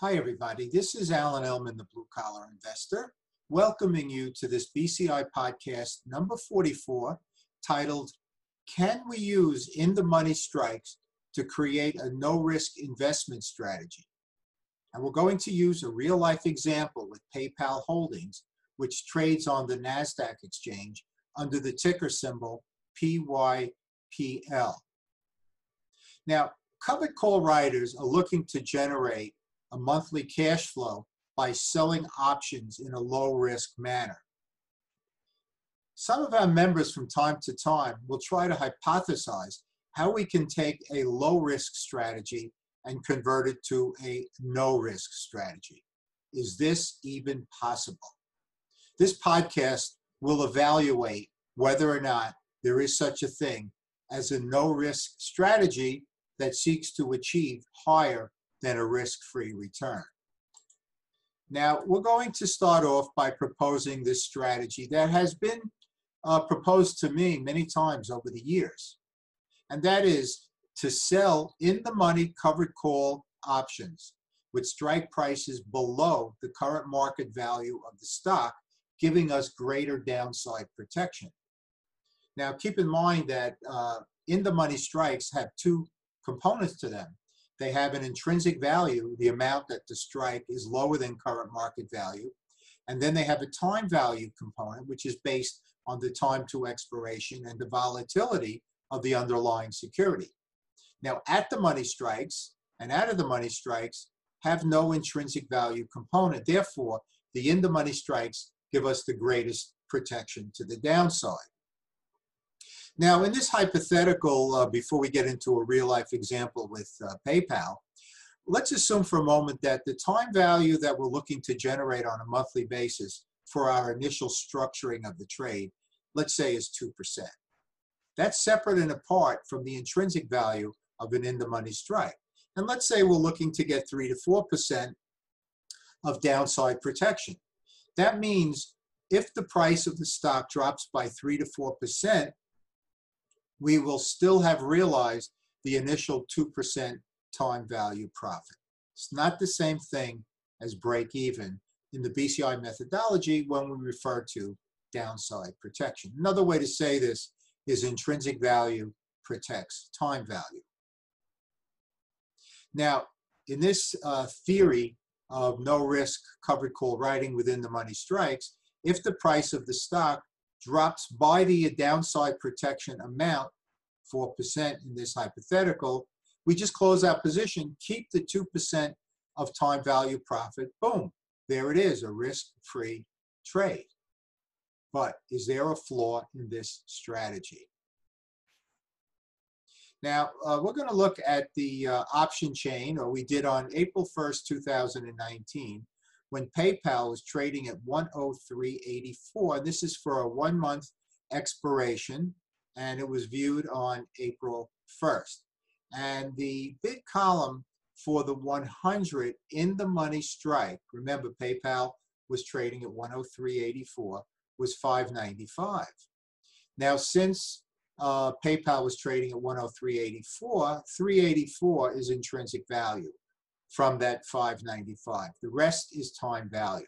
Hi everybody, this is Alan Ellman, the Blue Collar Investor, welcoming you to this BCI podcast number 44, titled, Can We Use In-the-Money Strikes to Create a No-Risk Investment Strategy? And we're going to use a real-life example with PayPal Holdings, which trades on the NASDAQ exchange under the ticker symbol PYPL. Now, covered call writers are looking to generate a monthly cash flow by selling options in a low-risk manner. Some of our members from time to time will try to hypothesize how we can take a low-risk strategy and convert it to a no-risk strategy. Is this even possible? This podcast will evaluate whether or not there is such a thing as a no-risk strategy that seeks to achieve higher than a risk-free return. Now, we're going to start off by proposing this strategy that has been proposed to me many times over the years, and that is to sell in-the-money covered call options with strike prices below the current market value of the stock, giving us greater downside protection. Now, keep in mind that in-the-money strikes have two components to them. They have an intrinsic value, the amount that the strike is lower than current market value. And then they have a time value component, which is based on the time to expiration and the volatility of the underlying security. Now, at the money strikes and out of the money strikes have no intrinsic value component. Therefore, the in the money strikes give us the greatest protection to the downside. Now, in this hypothetical, before we get into a real-life example with PayPal, let's assume for a moment that the time value that we're looking to generate on a monthly basis for our initial structuring of the trade, let's say, is 2%. That's separate and apart from the intrinsic value of an in-the-money strike. And let's say we're looking to get 3 to 4% of downside protection. That means if the price of the stock drops by 3 to 4%, we will still have realized the initial 2% time value profit. It's not the same thing as break even in the BCI methodology when we refer to downside protection. Another way to say this is intrinsic value protects time value. Now, in this theory of no risk covered call writing within the money strikes, if the price of the stock drops by the downside protection amount, 4% in this hypothetical, we just close our position, keep the 2% of time value profit, boom, there it is, a risk-free trade. But is there a flaw in this strategy? Now, we're going to look at the option chain, or we did on April 1st, 2019, when PayPal was trading at 103.84. This is for a 1-month expiration, and it was viewed on April 1st. And the bid column for the 100 in the money strike, remember PayPal was trading at 103.84, was $5.95. Now, since PayPal was trading at 103.84, $3.84 is intrinsic value from that $5.95. The rest is time value.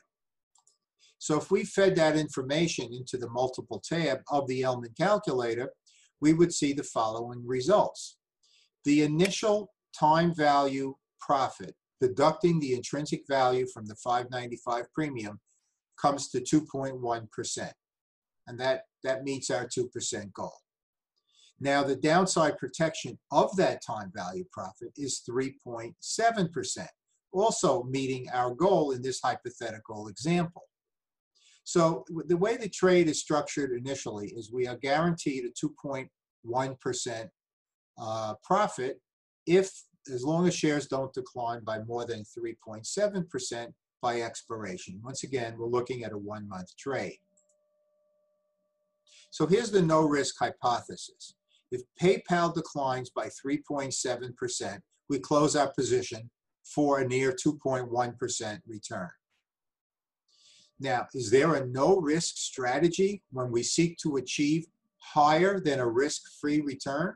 So if we fed that information into the multiple tab of the Ellman Calculator, we would see the following results. The initial time value profit, deducting the intrinsic value from the $5.95 premium, comes to 2.1%. And that meets our 2% goal. Now, the downside protection of that time value profit is 3.7%, also meeting our goal in this hypothetical example. So the way the trade is structured initially is we are guaranteed a 2.1% profit as long as shares don't decline by more than 3.7% by expiration. Once again, we're looking at a 1-month trade. So here's the no-risk hypothesis. If PayPal declines by 3.7%, we close our position for a near 2.1% return. Now, is there a no-risk strategy when we seek to achieve higher than a risk-free return?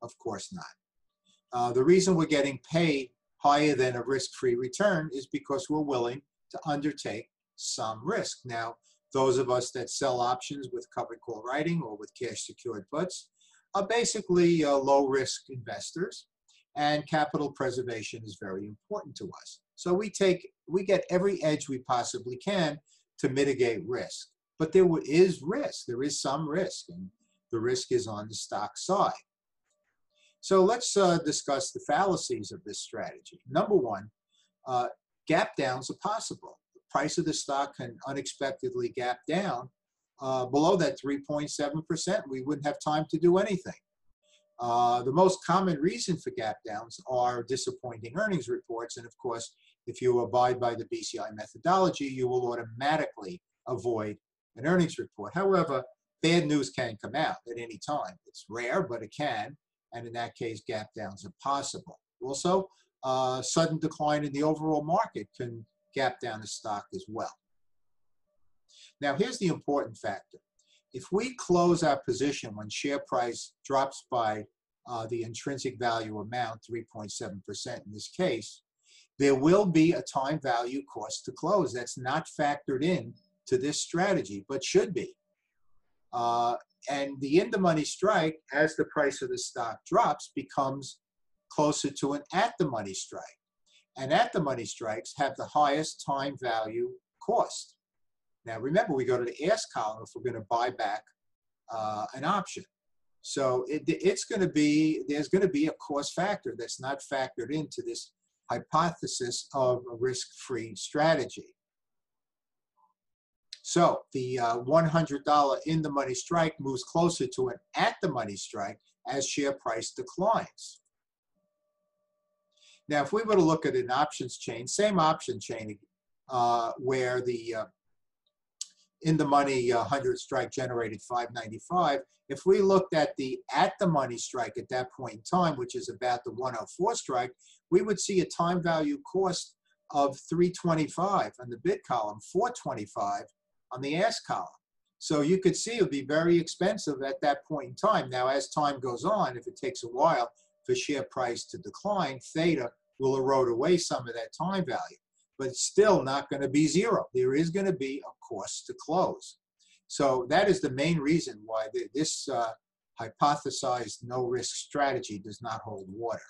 Of course not. The reason we're getting paid higher than a risk-free return is because we're willing to undertake some risk. Now, those of us that sell options with covered call writing or with cash-secured puts are basically low-risk investors, and capital preservation is very important to us. So we get every edge we possibly can to mitigate risk. But there is risk. There is some risk, and the risk is on the stock side. So let's discuss the fallacies of this strategy. Number one, gap downs are possible. The price of the stock can unexpectedly gap down below that 3.7%. We wouldn't have time to do anything. The most common reason for gap downs are disappointing earnings reports. And of course, if you abide by the BCI methodology, you will automatically avoid an earnings report. However, bad news can come out at any time. It's rare, but it can. And in that case, gap downs are possible. Also, sudden decline in the overall market can gap down the stock as well. Now, here's the important factor. If we close our position when share price drops by the intrinsic value amount, 3.7% in this case, there will be a time value cost to close. That's not factored in to this strategy, but should be. And the in-the-money strike, as the price of the stock drops, becomes closer to an at-the-money strike. And at-the-money strikes have the highest time value cost. Now, remember, we go to the ask column if we're going to buy back an option. So there's going to be a cost factor that's not factored into this hypothesis of a risk-free strategy. So the $100 in-the-money strike moves closer to an at-the-money strike as share price declines. Now, if we were to look at an options chain, same option chain, where the in-the-money 100 strike generated $5.95, if we looked at the at-the-money strike at that point in time, which is about the 104 strike, we would see a time value cost of $3.25 on the bid column, $4.25 on the ask column. So you could see it would be very expensive at that point in time. Now, as time goes on, if it takes a while for share price to decline, theta will erode away some of that time value, but it's still not going to be zero. There is going to be a cost to close. So that is the main reason why this hypothesized no-risk strategy does not hold water.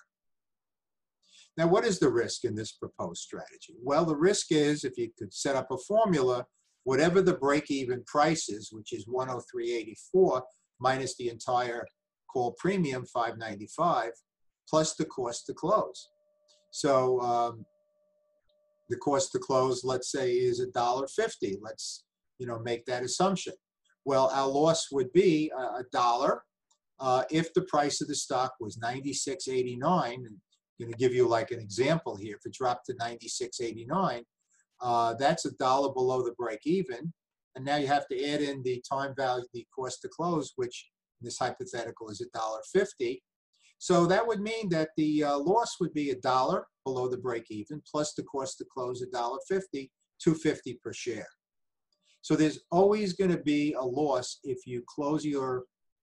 Now, what is the risk in this proposed strategy? Well, the risk is, if you could set up a formula, whatever the break-even price is, which is 103.84 minus the entire call premium, 5.95, plus the cost to close. So the cost to close, let's say, is $1.50. Let's make that assumption. Well, our loss would be $1 if the price of the stock was 96.89. I'm going to give you like an example here. If it dropped to 96.89. That's $1 below the break-even, and now you have to add in the time value, the cost to close, which in this hypothetical is $1.50. So that would mean that the loss would be $1 below the break-even plus the cost to close $1.50, $2.50 per share. So there's always going to be a loss if you close your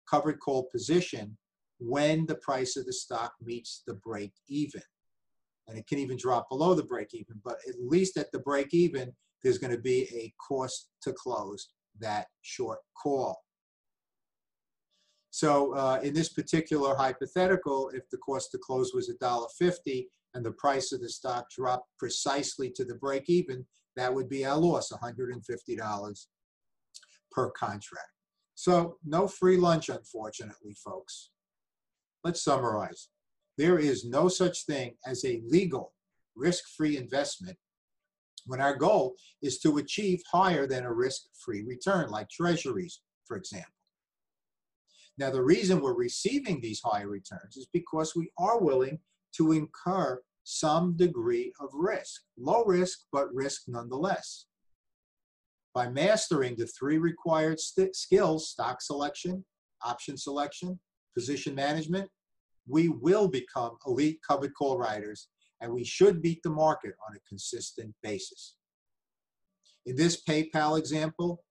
covered call position when the price of the stock meets the break-even. And it can even drop below the break-even, but at least at the break-even, there's going to be a cost to close that short call. So in this particular hypothetical, if the cost to close was $1.50 and the price of the stock dropped precisely to the break-even, that would be our loss, $150 per contract. So no free lunch, unfortunately, folks. Let's summarize. There is no such thing as a legal, risk-free investment when our goal is to achieve higher than a risk-free return, like treasuries, for example. Now, the reason we're receiving these higher returns is because we are willing to incur some degree of risk. Low risk, but risk nonetheless. By mastering the three required skills, stock selection, option selection, position management, we will become elite covered call writers, and we should beat the market on a consistent basis. In this PayPal example,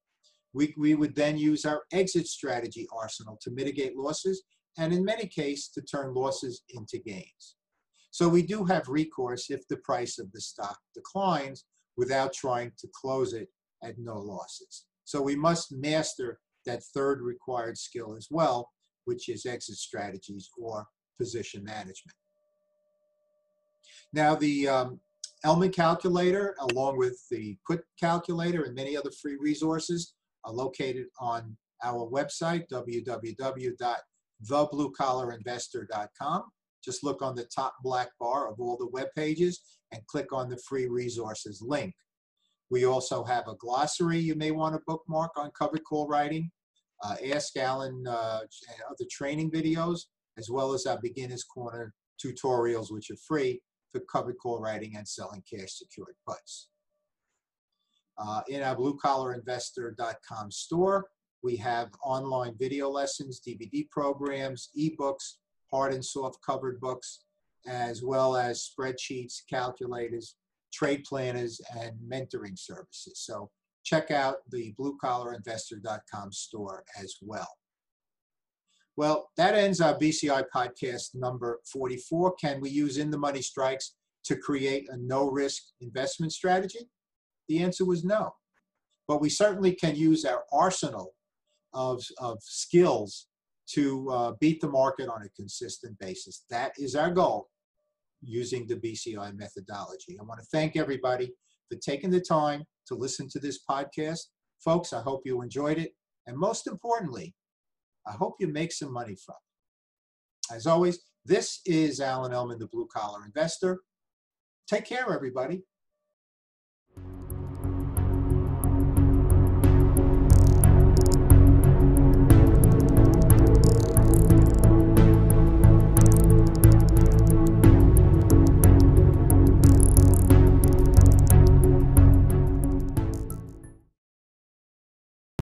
we would then use our exit strategy arsenal to mitigate losses, and in many cases, to turn losses into gains. So we do have recourse if the price of the stock declines without trying to close it at no losses. So we must master that third required skill as well, which is exit strategies or position management. Now the Ellman Calculator, along with the Put Calculator and many other free resources, are located on our website, www.thebluecollarinvestor.com. Just look on the top black bar of all the web pages and click on the free resources link. We also have a glossary you may want to bookmark on covered call writing, Ask Alan and other training videos, as well as our Beginner's Corner tutorials, which are free for covered call writing and selling cash secured puts. In our bluecollarinvestor.com store, we have online video lessons, DVD programs, ebooks, hard and soft covered books, as well as spreadsheets, calculators, trade planners, and mentoring services. So check out the bluecollarinvestor.com store as well. Well, that ends our BCI podcast number 44. Can we use in-the-money strikes to create a no-risk investment strategy? The answer was no. But we certainly can use our arsenal of skills to beat the market on a consistent basis. That is our goal, using the BCI methodology. I want to thank everybody for taking the time to listen to this podcast. Folks, I hope you enjoyed it. And most importantly, I hope you make some money from it. As always, this is Alan Ellman, the Blue Collar Investor. Take care, everybody.